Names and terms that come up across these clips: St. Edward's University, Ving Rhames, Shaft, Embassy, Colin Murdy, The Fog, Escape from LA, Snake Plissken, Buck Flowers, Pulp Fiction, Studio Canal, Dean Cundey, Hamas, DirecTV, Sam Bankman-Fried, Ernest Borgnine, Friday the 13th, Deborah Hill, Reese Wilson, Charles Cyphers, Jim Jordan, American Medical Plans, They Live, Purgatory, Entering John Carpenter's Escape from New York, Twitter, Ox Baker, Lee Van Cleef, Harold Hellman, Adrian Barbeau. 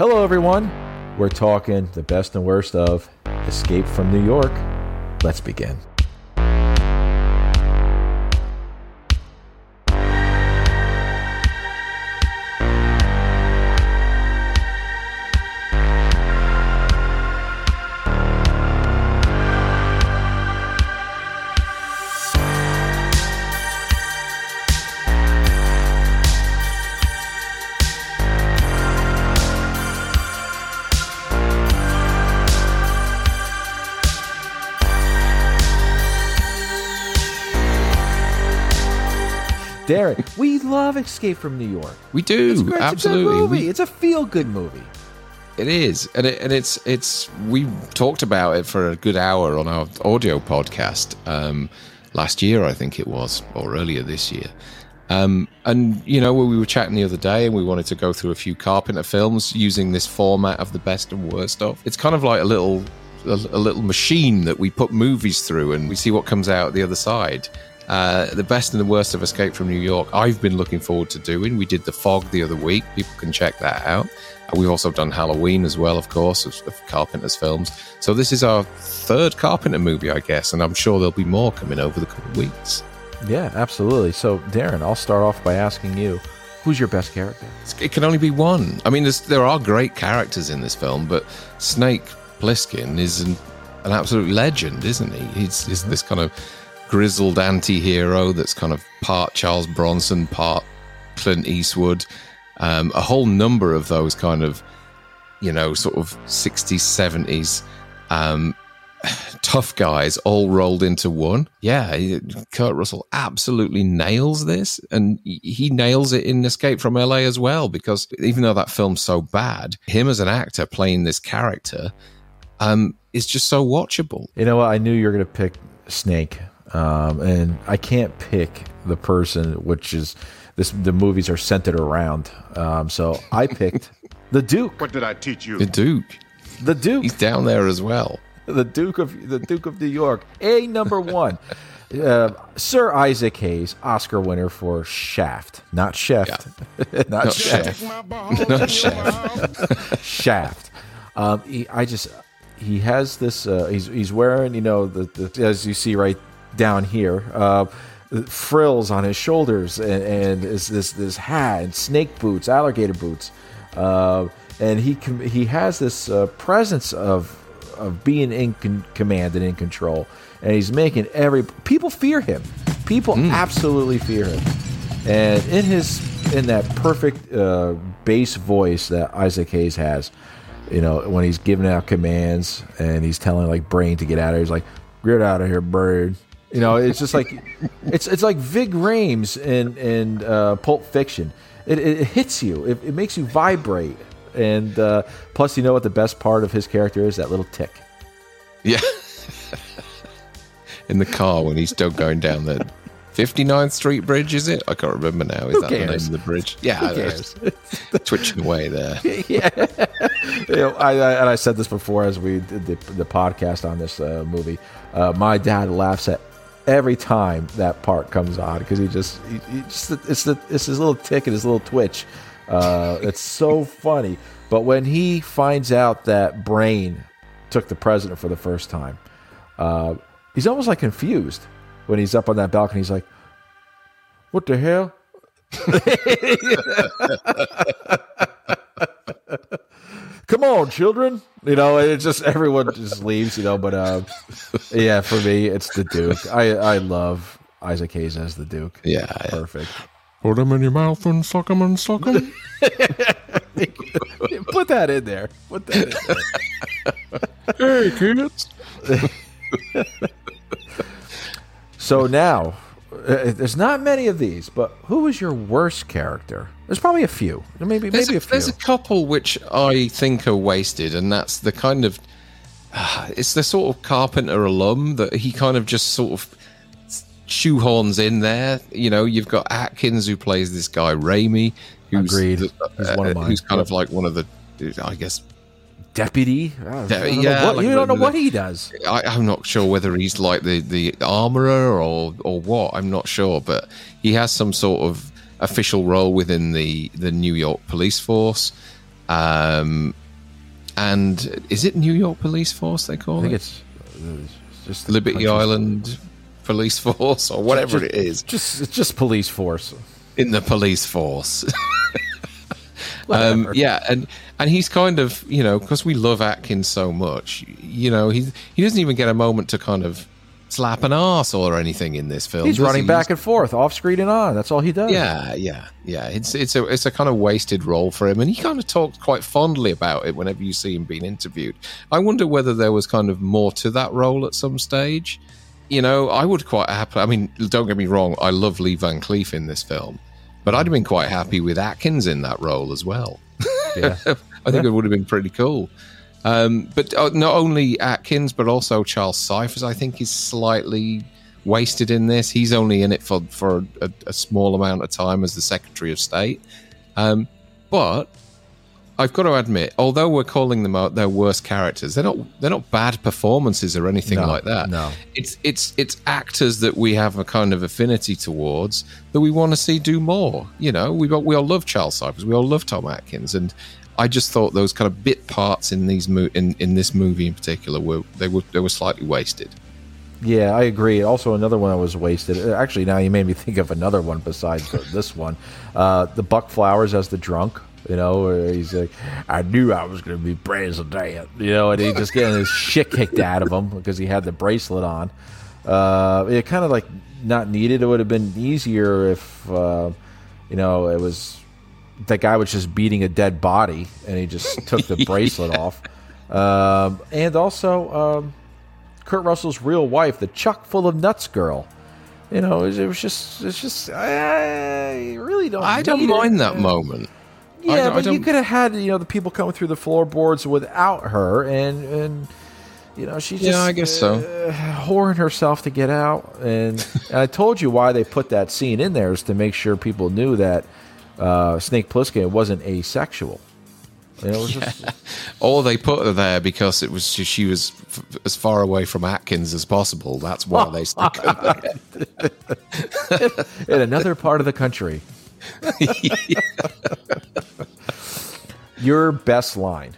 Hello, everyone. We're talking the best and worst of Escape from New York. Let's begin. Darren, we love Escape from New York. We do. It's great. Absolutely. It's a good movie. It's a feel-good movie. It is. And it's we talked about it for a good hour on our audio podcast last year, I think it was, or earlier this year. And, you know, we were chatting the other day and we wanted to go through a few Carpenter films using this format of the best and worst of. It's kind of like a little machine that we put movies through and we see what comes out the other side. The best and the worst of Escape from New York, I've been looking forward to doing. We did The Fog the other week. People can check that out. And we've also done Halloween as well, of course, of Carpenter's films. So this is our third Carpenter movie, I guess, and I'm sure there'll be more coming over the coming weeks. Yeah, absolutely. So, Darren, I'll start off by asking you, who's your best character? It can only be one. I mean, there are great characters in this film, but Snake Plissken is an absolute legend, isn't he? He's this kind of grizzled anti-hero that's kind of part Charles Bronson, part Clint Eastwood, a whole number of those kind of, you know, sort of 60s, 70s tough guys all rolled into one. Yeah, Kurt Russell absolutely nails this, and he nails it in Escape from LA as well, because even though that film's so bad, him as an actor playing this character is just so watchable. You know what? I knew you were going to pick Snake. And I can't pick the person, which is this. The movies are centered around. So I picked the Duke. What did I teach you? The Duke. He's down there as well. The Duke of New York. A number one, Sir Isaac Hayes, Oscar winner for Shaft, not Shaft, yeah. not Shaft, not Shaft, Shaft. He has this. He's wearing, you know, the as you see right down here, frills on his shoulders, and is this hat and snake boots, alligator boots, and he has this presence of being in command and in control, and he's making people fear him. People absolutely fear him, and in that perfect bass voice that Isaac Hayes has, you know, when he's giving out commands and he's telling like Brain to get out of here, he's like, "Get out of here, Brain." You know, it's just like it's like Ving Rhames in Pulp Fiction. It hits you. It makes you vibrate. And plus, you know what the best part of his character is? That little tick. Yeah. In the car when he's still going down the 59th Street Bridge, is it? I can't remember now. Is that the name of the bridge? Yeah, I don't know. Twitching away there. Yeah. You know, I said this before as we did the podcast on this movie. My dad laughs at every time that part comes on, because it's his little tick and his little twitch. It's so funny. But when he finds out that Brain took the president for the first time, he's almost like confused when he's up on that balcony. He's like, "What the hell?" Come on, children. You know, it's just everyone just leaves, you know. But yeah, for me, it's the Duke. I love Isaac Hayes as the Duke. Yeah. Perfect. Yeah. Put him in your mouth and suck him and suck him. Put that in there. Hey, kids. So now, there's not many of these, but who is your worst character? There's probably a few. Maybe a few. There's a couple which I think are wasted, and that's the kind of it's the sort of Carpenter alum that he kind of just sort of shoehorns in there. You know, you've got Atkins, who plays this guy Raimi, who's who's kind of like one of the, I guess, deputy. You don't know what he does. I'm not sure whether he's like the armorer or what. I'm not sure, but he has some sort of official role within the New York police force. And is it New York Police Force they call it? I think it's just Liberty Island Police Force or whatever it is. It's just Police Force. In the Police Force. Yeah, and he's kind of, you know, because we love Atkins so much, you know, he doesn't even get a moment to kind of slap an arse or anything in this film. He's running back and forth, off screen and on. That's all he does. Yeah. It's a kind of wasted role for him, and he kind of talks quite fondly about it whenever you see him being interviewed. I wonder whether there was kind of more to that role at some stage. You know, I would quite happily. I mean, don't get me wrong, I love Lee Van Cleef in this film, but I'd have been quite happy with Atkins in that role as well. Yeah. I think it would have been pretty cool. But not only Atkins, but also Charles Cyphers, I think, is slightly wasted in this. He's only in it for a small amount of time as the Secretary of State. But I've got to admit, although we're calling them out their worst characters, they're not bad performances or anything like that. No, it's actors that we have a kind of affinity towards that we want to see do more. You know, we all love Charles Cyphers, we all love Tom Atkins, and I just thought those kind of bit parts in this movie in particular were slightly wasted. Yeah, I agree. Also, another one that was wasted. Actually, now you made me think of another one besides this one. The Buck Flowers as the drunk. You know, where he's like, I knew I was going to be president. You know, and he just getting his shit kicked out of him because he had the bracelet on. It kind of like not needed. It would have been easier if it was. That guy was just beating a dead body, and he just took the bracelet off. And also, Kurt Russell's real wife, the chock full of nuts girl. You know, it's just. I really don't. I don't mind that moment. Yeah, but you could have had the people coming through the floorboards without her, and she just I guess whoring herself to get out. And I told you why they put that scene in there is to make sure people knew that. Snake Plissken wasn't asexual. It was just... Or they put her there because it was she was as far away from Atkins as possible. That's why they stuck her there. In another part of the country. Your best line.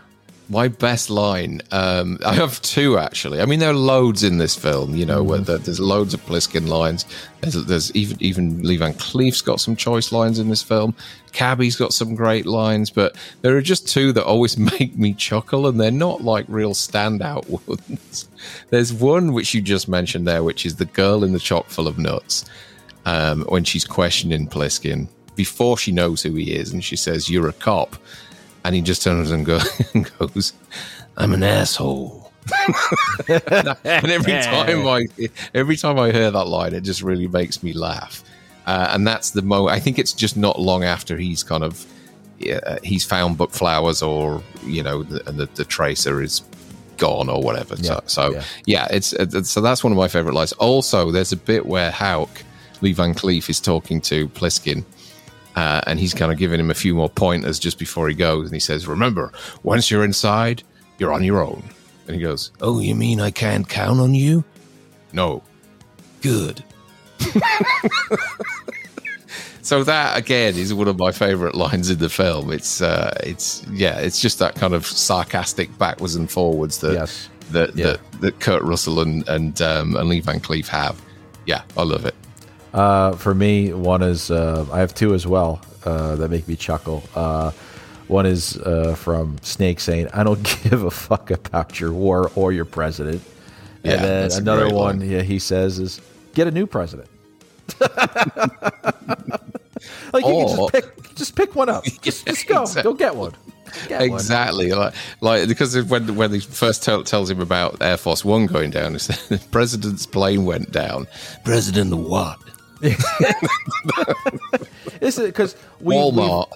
My best line. I have two, actually. I mean, there are loads in this film, where there's loads of Plissken lines. There's even Lee Van Cleef's got some choice lines in this film. Cabby's got some great lines, but there are just two that always make me chuckle, and they're not like real standout ones. There's one which you just mentioned there, which is the girl in the chock full of nuts, when she's questioning Plissken before she knows who he is, and she says, "You're a cop." And he just turns and goes, "I'm an asshole." And every time I hear that line, it just really makes me laugh. And that's the moment. I think it's just not long after he's kind of he's found Buck Flowers, or the tracer is gone or whatever. So that's one of my favorite lines. Also, there's a bit where Hauk, Lee Van Cleef, is talking to Plissken. And he's kind of giving him a few more pointers just before he goes. And he says, "Remember, once you're inside, you're on your own." And he goes, "Oh, you mean I can't count on you?" "No." "Good." So that, again, is one of my favorite lines in the film. It's just that kind of sarcastic backwards and forwards that Kurt Russell and Lee Van Cleef have. Yeah, I love it. For me, one is I have two as well that make me chuckle. One is from Snake saying, "I don't give a fuck about your war or your president." Yeah, and then another one he says is, "Get a new president." Like, or, you can just pick one up. Just go. Exactly. Don't get one. Exactly. Like because when he first tells him about Air Force One going down, he says, "President's plane went down." "President the what?" This is because we all know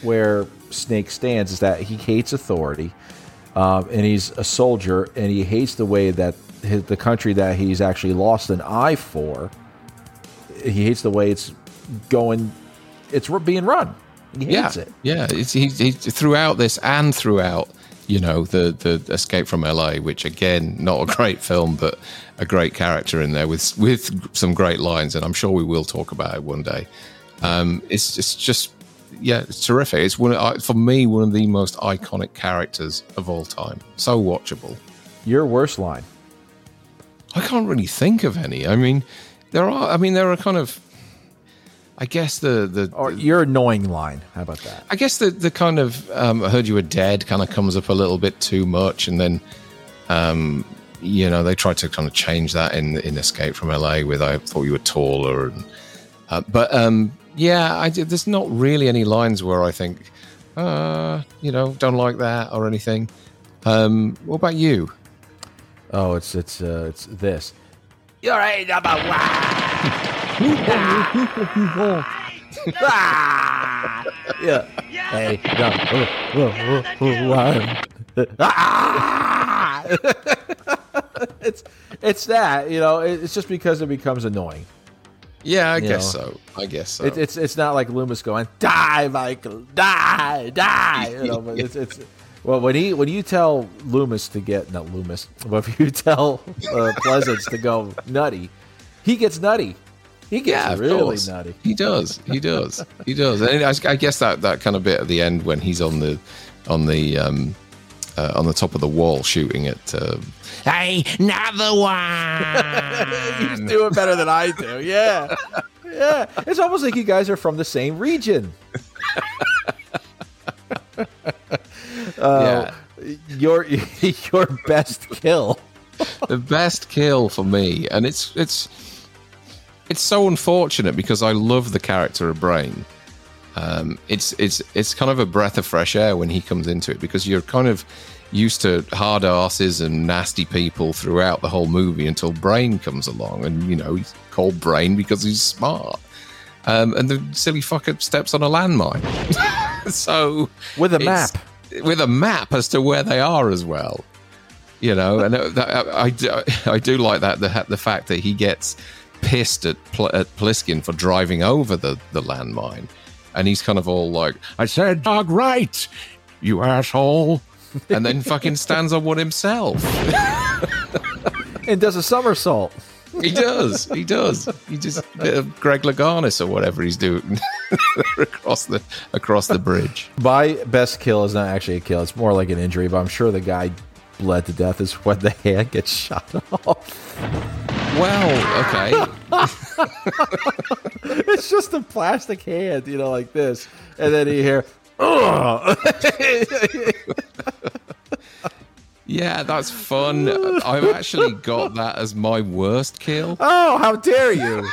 where Snake stands is that he hates authority, and he's a soldier, and he hates the way that the country that he's actually lost an eye for. He hates the way it's going. It's being run. He hates it. Yeah, he throughout this and throughout. The Escape from LA, which again, not a great film, but a great character in there with some great lines, and I'm sure we will talk about it one day. It's just yeah, it's terrific. It's for me one of the most iconic characters of all time. So watchable. Your worst line? I can't really think of any. I mean, there are kind of, I guess or your annoying line. How about that? I guess the kind of I heard you were dead kind of comes up a little bit too much, and then they tried to kind of change that in Escape from LA with I thought you were taller, and there's not really any lines where I think don't like that or anything. What about you? Oh, it's this. You're a number one. Yeah. Hey, it's that, it's just because it becomes annoying. Yeah, I guess so. It's not like Loomis going, "Die, Michael, die." But it's well, when you tell Pleasance to go nutty, he gets nutty. He gets really nutty. He does. And I guess that kind of bit at the end when he's on the top of the wall shooting at another one. He's doing better than I do. Yeah, yeah. It's almost like you guys are from the same region. Your best kill. The best kill for me, and it's so unfortunate because I love the character of Brain. It's kind of a breath of fresh air when he comes into it, because you're kind of used to hard asses and nasty people throughout the whole movie until Brain comes along, and he's called Brain because he's smart. And the silly fucker steps on a landmine. So with a map as to where they are as well. And I do like that the fact that he gets pissed at Plissken for driving over the landmine, and he's kind of all like, "I said dog right, you asshole," and then fucking stands on one himself and does a somersault. He does. He just a bit of Greg Louganis or whatever he's doing across the bridge. My best kill is not actually a kill; it's more like an injury. But I'm sure the guy bled to death is when the hand gets shot off. Well, okay. It's just a plastic hand, like this. And then you hear, "Oh!" Yeah, that's fun. I've actually got that as my worst kill. Oh, how dare you!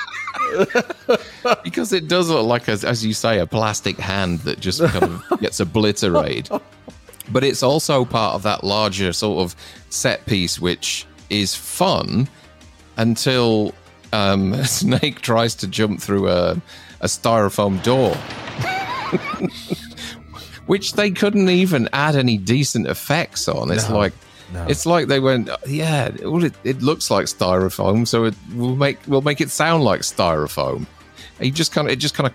Because it does look like, as you say, a plastic hand that just kind of gets obliterated. But it's also part of that larger sort of set piece, which is fun. Until Snake tries to jump through a styrofoam door, which they couldn't even add any decent effects on. It's like they went, it looks like styrofoam, so we'll make it sound like styrofoam. It just kind of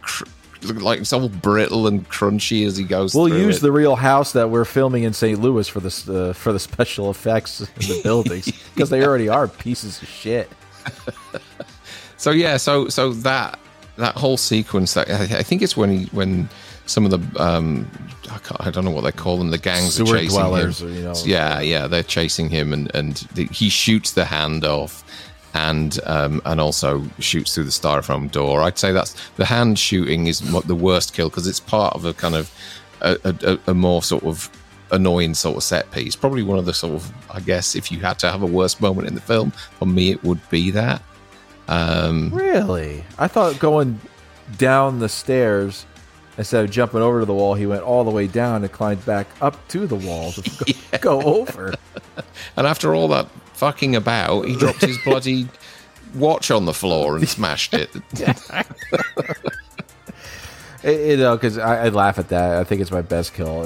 it's all brittle and crunchy as he goes. We'll use the real house that we're filming in St. Louis for this for the special effects in the buildings, because they already are pieces of shit. So that whole sequence, that I think it's when some of the I don't know what they call them, the gangs are chasing dwellers, him. They're chasing him, and he shoots the hand off. And also shoots through the styrofoam door. I'd say that's the hand shooting is the worst kill, because it's part of a kind of a more sort of annoying sort of set piece. Probably one of the sort of, I guess, if you had to have a worst moment in the film, for me it would be that. Really? I thought going down the stairs, instead of jumping over to the wall, he went all the way down and climbed back up to the wall to go over. And after all that fucking about, he dropped his bloody watch on the floor and smashed it. Because I laugh at that. I think it's my best kill.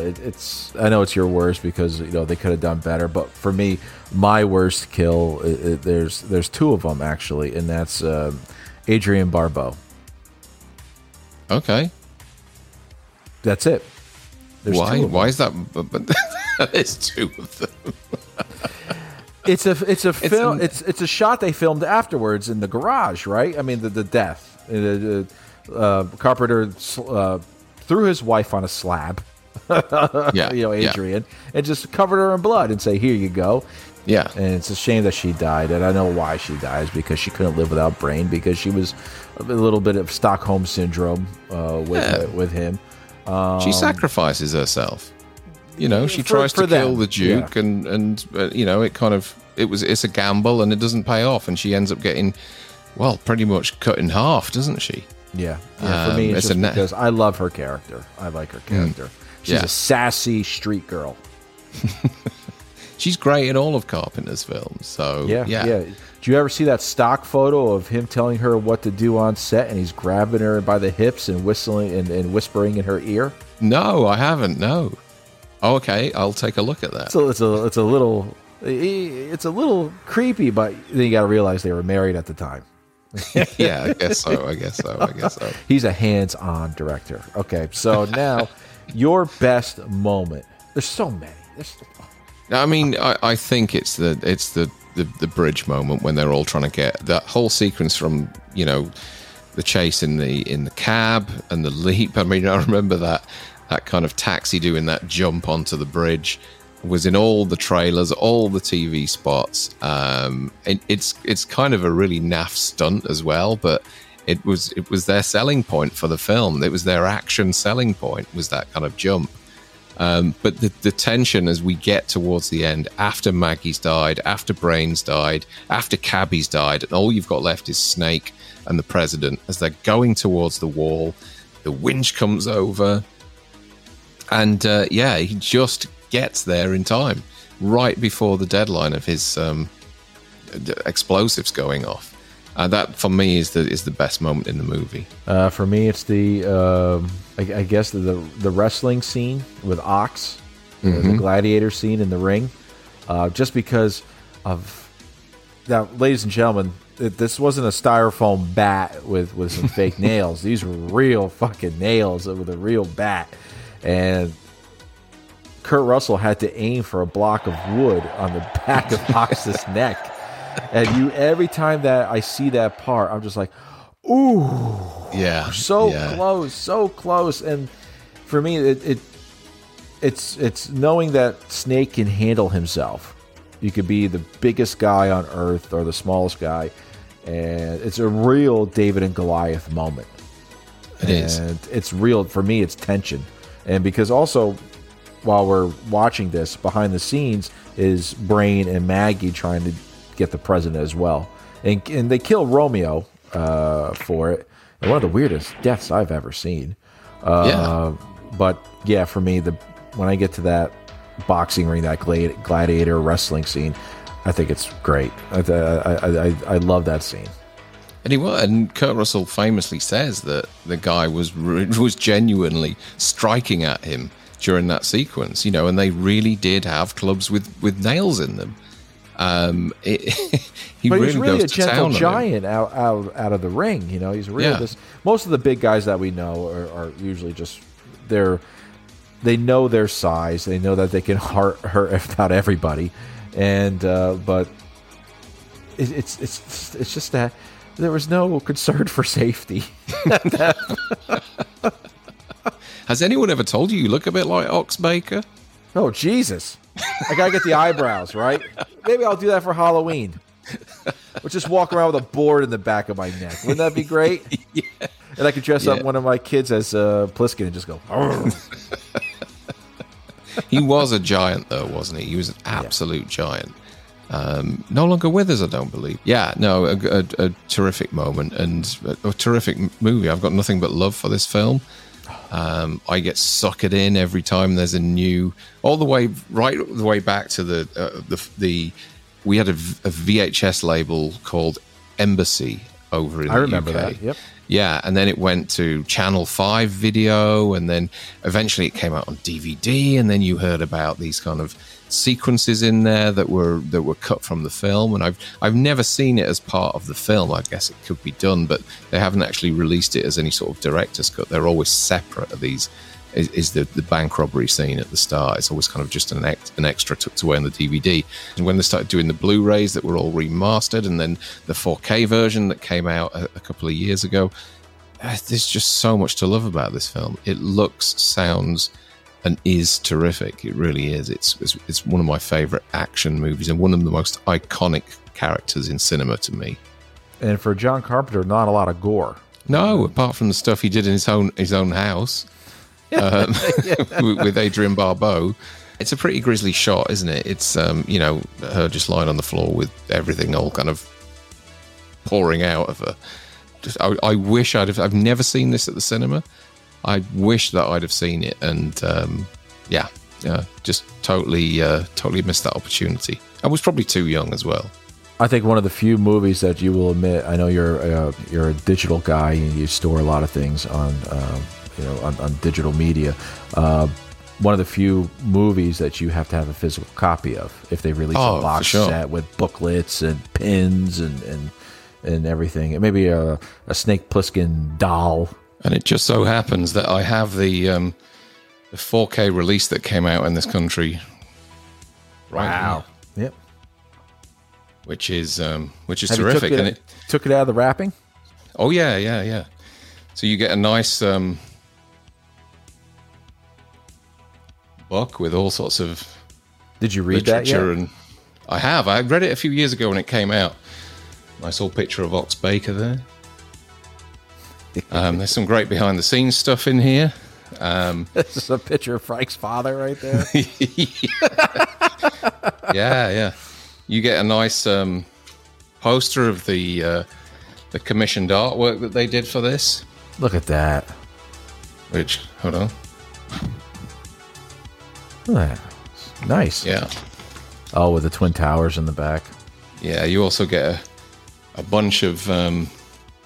I know it's your worst because they could have done better. But for me, my worst kill, there's two of them actually, and that's Adrian Barbeau. Okay, that's it. There's why? Why is that? There's two of them. It's a film. It's a shot they filmed afterwards in the garage, right? I mean, the death. Carpenter threw his wife on a slab, Adrian, and just covered her in blood and say, here you go. Yeah. And it's a shame that she died. And I know why she dies, because she couldn't live without Brain, because she was a little bit of Stockholm Syndrome with him. She sacrifices herself. You know, she tries to kill the Duke, and you know, it's a gamble, and it doesn't pay off, and she ends up getting, well, pretty much cut in half, doesn't she? Yeah. For me, it's just because I love her character. I like her character. She's a sassy street girl. She's great in all of Carpenter's films. So yeah. Do you ever see that stock photo of him telling her what to do on set, and he's grabbing her by the hips and whistling and whispering in her ear? No, I haven't. No. Oh, okay, I'll take a look at that. So it's a little creepy, but then you got to realize they were married at the time. Yeah, I guess so. He's a hands-on director. Okay, so now your best moment. There's so many. I mean, I think it's the bridge moment when they're all trying to get that whole sequence from, you know, the chase in the cab and the leap. I mean, I remember that kind of taxi doing that jump onto the bridge was in all the trailers, all the TV spots. It's kind of a really naff stunt as well, but it was their selling point for the film. It was their action selling point, was that kind of jump. But the tension as we get towards the end, after Maggie's died, after Brain's died, after Cabby's died, and all you've got left is Snake and the President, as they're going towards the wall, the winch comes over, and he just gets there in time, right before the deadline of his explosives going off. That for me is the best moment in the movie. For me, it's the wrestling scene with Ox, the gladiator scene in the ring, just because of now, ladies and gentlemen, this wasn't a styrofoam bat with some fake nails. These were real fucking nails with a real bat, and Kurt Russell had to aim for a block of wood on the back of Ox's neck. And every time that I see that part, I'm just like, ooh, yeah, so close. And for me, it's knowing that Snake can handle himself. You could be the biggest guy on earth or the smallest guy, and it's a real David and Goliath moment. It is. It's real for me. It's tension, and because also, while we're watching this, behind the scenes is Brain and Maggie trying to get the President as well, and they kill Romeo for it. And one of the weirdest deaths I've ever seen. But yeah, for me, when I get to that boxing ring, that gladiator wrestling scene, I think it's great. I love that scene. And Kurt Russell famously says that the guy was genuinely striking at him during that sequence, you know, and they really did have clubs with nails in them. He really goes to town. He's really a gentle giant out of the ring. You know, he's really this. Most of the big guys that we know are usually just they know their size. They know that they can hurt if not everybody, and but it's just that there was no concern for safety. Has anyone ever told you look a bit like Ox Baker? Oh, Jesus. I gotta get the eyebrows, right? Maybe I'll do that for Halloween. Or just walk around with a board in the back of my neck. Wouldn't that be great? Yeah. And I could dress up one of my kids as Plissken and just go. He was a giant, though, wasn't he? He was an absolute giant. No longer with us, I don't believe. Yeah, no, a terrific moment and a terrific movie. I've got nothing but love for this film. I get suckered in every time there's a new, all the way back to the we had a VHS label called Embassy over in the UK. I remember that. Yep. Yeah, and then it went to Channel 5 video, and then eventually it came out on DVD, and then you heard about these kind of sequences in there that were cut from the film, and I've never seen it as part of the film. I guess it could be done, but they haven't actually released it as any sort of director's cut. They're always separate. These is the bank robbery scene at the start. It's always kind of just an extra tucked away on the DVD. And when they started doing the Blu-rays that were all remastered, and then the 4K version that came out a couple of years ago, there's just so much to love about this film. It looks, sounds, and is terrific. It really is. It's one of my favourite action movies and one of the most iconic characters in cinema to me. And for John Carpenter, not a lot of gore. No, apart from the stuff he did in his own house with Adrian Barbeau. It's a pretty grisly shot, isn't it? It's her just lying on the floor with everything all kind of pouring out of her. I wish I've never seen this at the cinema. I wish that I'd have seen it, and just totally missed that opportunity. I was probably too young as well. I think one of the few movies that you will admit. I know you're a digital guy and you store a lot of things on digital media. One of the few movies that you have to have a physical copy of if they release a box set with booklets and pins and everything. It may be a Snake Plissken doll. And it just so happens that I have the 4K release that came out in this country. Right wow! Now. Yep. Which is terrific. Took it out of the wrapping? Oh, yeah. So you get a nice book with all sorts of. Did you read that yet? And I have. I read it a few years ago when it came out. Nice little picture of Ox Baker there. There's some great behind-the-scenes stuff in here. This is a picture of Frank's father right there. yeah. You get a nice poster of the commissioned artwork that they did for this. Look at that. Which, hold on. Nice. Yeah. Oh, with the Twin Towers in the back. Yeah, you also get a bunch of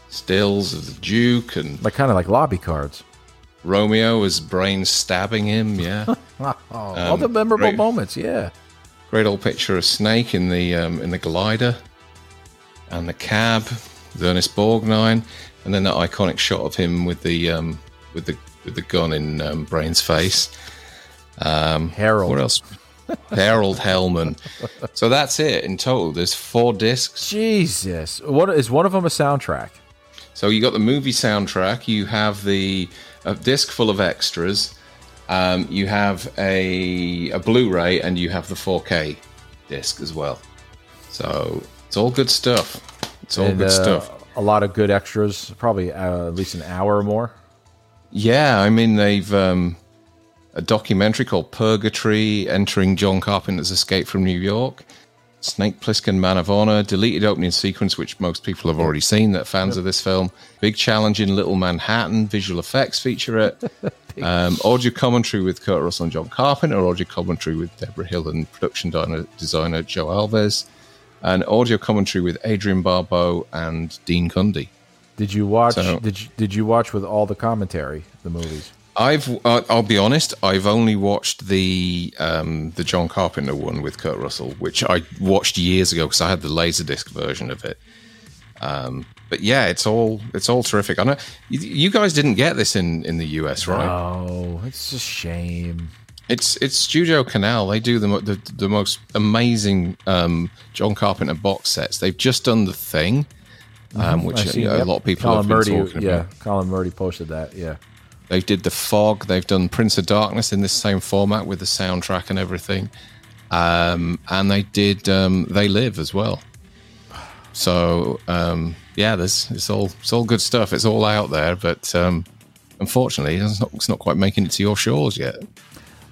stills of the Duke and kind of like lobby cards. Romeo is brain stabbing him. Yeah, all the memorable moments. Yeah, great old picture of Snake in the glider and the cab, with Ernest Borgnine, and then that iconic shot of him with the gun in Brain's face. Harold. What else? Harold Hellman. So that's it in total. There's 4 discs. Jesus, what is one of them a soundtrack? So you got the movie soundtrack. You have a disc full of extras. You have a Blu-ray, and you have the 4K disc as well. So it's all good stuff. A lot of good extras. Probably at least an hour or more. Yeah, I mean they've a documentary called Purgatory, Entering John Carpenter's Escape from New York. Snake Plissken, Man of Honor, deleted opening sequence, which most people have already seen that fans of this film. Big Challenge in Little Manhattan, visual effects featurette. Audio commentary with Kurt Russell and John Carpenter, audio commentary with Deborah Hill and production designer Joe Alves, and audio commentary with Adrian Barbeau and Dean Cundey. Did you watch? Did you watch with all the commentary the movies? I'll be honest. I've only watched the John Carpenter one with Kurt Russell, which I watched years ago because I had the Laserdisc version of it. But yeah, it's all terrific. I know you guys didn't get this in the US, right? Oh, it's a shame. It's Studio Canal. They do the most amazing John Carpenter box sets. They've just done The Thing, which a lot of people have been talking about. Yeah, Colin Murdy posted that. Yeah. They did The Fog. They've done Prince of Darkness in this same format with the soundtrack and everything. And they did They Live as well. So, it's all good stuff. It's all out there. But unfortunately, it's not quite making it to your shores yet.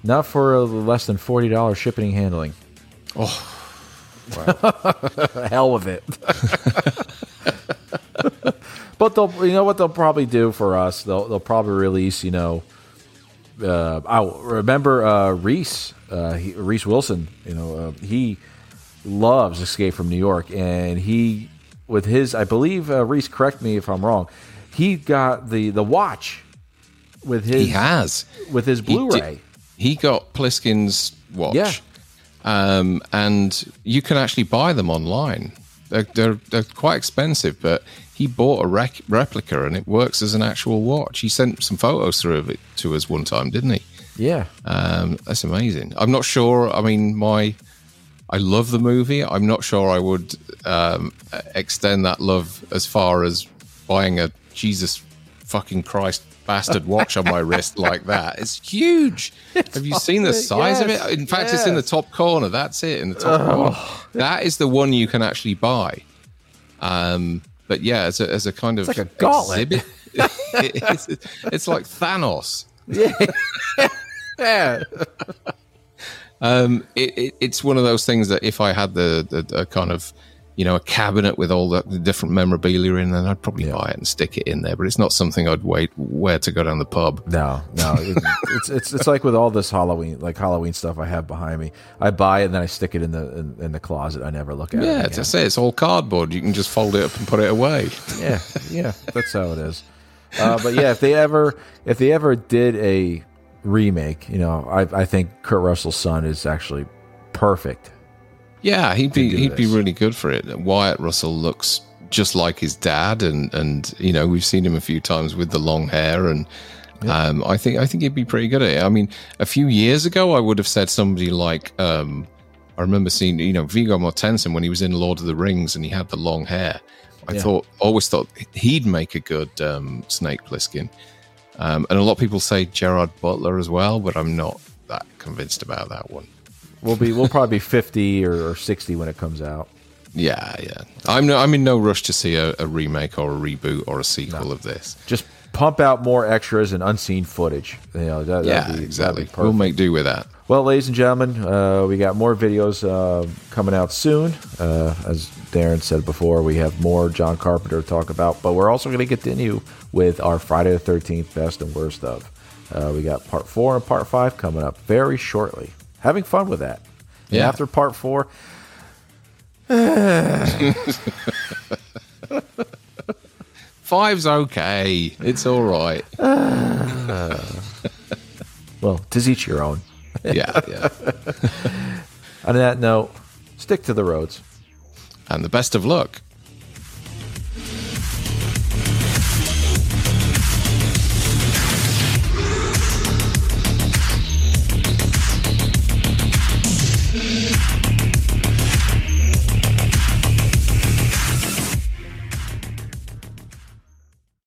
Not for less than $40 shipping and handling. Oh, wow. Hell with it. But they'll probably do for us. They'll probably release. I remember Reese Wilson. He loves Escape from New York, and he with his. I believe Reese, correct me if I'm wrong. He got the watch with his. He has with his Blu-ray. He got Plissken's watch. Yeah, and you can actually buy them online. They're quite expensive, but. He bought a replica, and it works as an actual watch. He sent some photos through of it to us one time, didn't he? Yeah. That's amazing. I'm not sure. I mean, I love the movie. I'm not sure I would extend that love as far as buying a Jesus fucking Christ bastard watch on my wrist like that. It's huge. It's Have you seen the size of it? In fact, it's in the top corner. That's it, in the top corner. That is the one you can actually buy. But yeah, as a kind of like a gauntlet. It's like Thanos. Yeah. Yeah. It's one of those things that if I had the kind of, you know, a cabinet with all the different memorabilia in, then I'd probably buy it and stick it in there. But it's not something I'd wear to go down the pub. No, it's like with all this Halloween stuff I have behind me. I buy it and then I stick it in the closet. I never look at it. Yeah, as I say, it's all cardboard. You can just fold it up and put it away. Yeah, that's how it is. But yeah, if they ever did a remake, you know, I think Kurt Russell's son is actually perfect. Yeah, he'd be really good for it. Wyatt Russell looks just like his dad, and you know, we've seen him a few times with the long hair, and I think he'd be pretty good at it. I mean, a few years ago, I would have said somebody like I remember seeing, you know, Viggo Mortensen when he was in Lord of the Rings and he had the long hair. I always thought he'd make a good Snake Plissken. And a lot of people say Gerard Butler as well, but I'm not that convinced about that one. We'll probably be 50 or 60 when it comes out. Yeah. I'm in no rush to see a remake or a reboot or a sequel of this. Just pump out more extras and unseen footage. You know, exactly. We'll make do with that. Well, ladies and gentlemen, we got more videos coming out soon. As Darren said before, we have more John Carpenter to talk about, but we're also going to continue with our Friday the 13th best and worst of. We got part 4 and part 5 coming up very shortly. Having fun with that. Yeah. And after part 4... Five's okay. It's all right. Well, 'tis each your own. Yeah. On that note, stick to the roads. And the best of luck.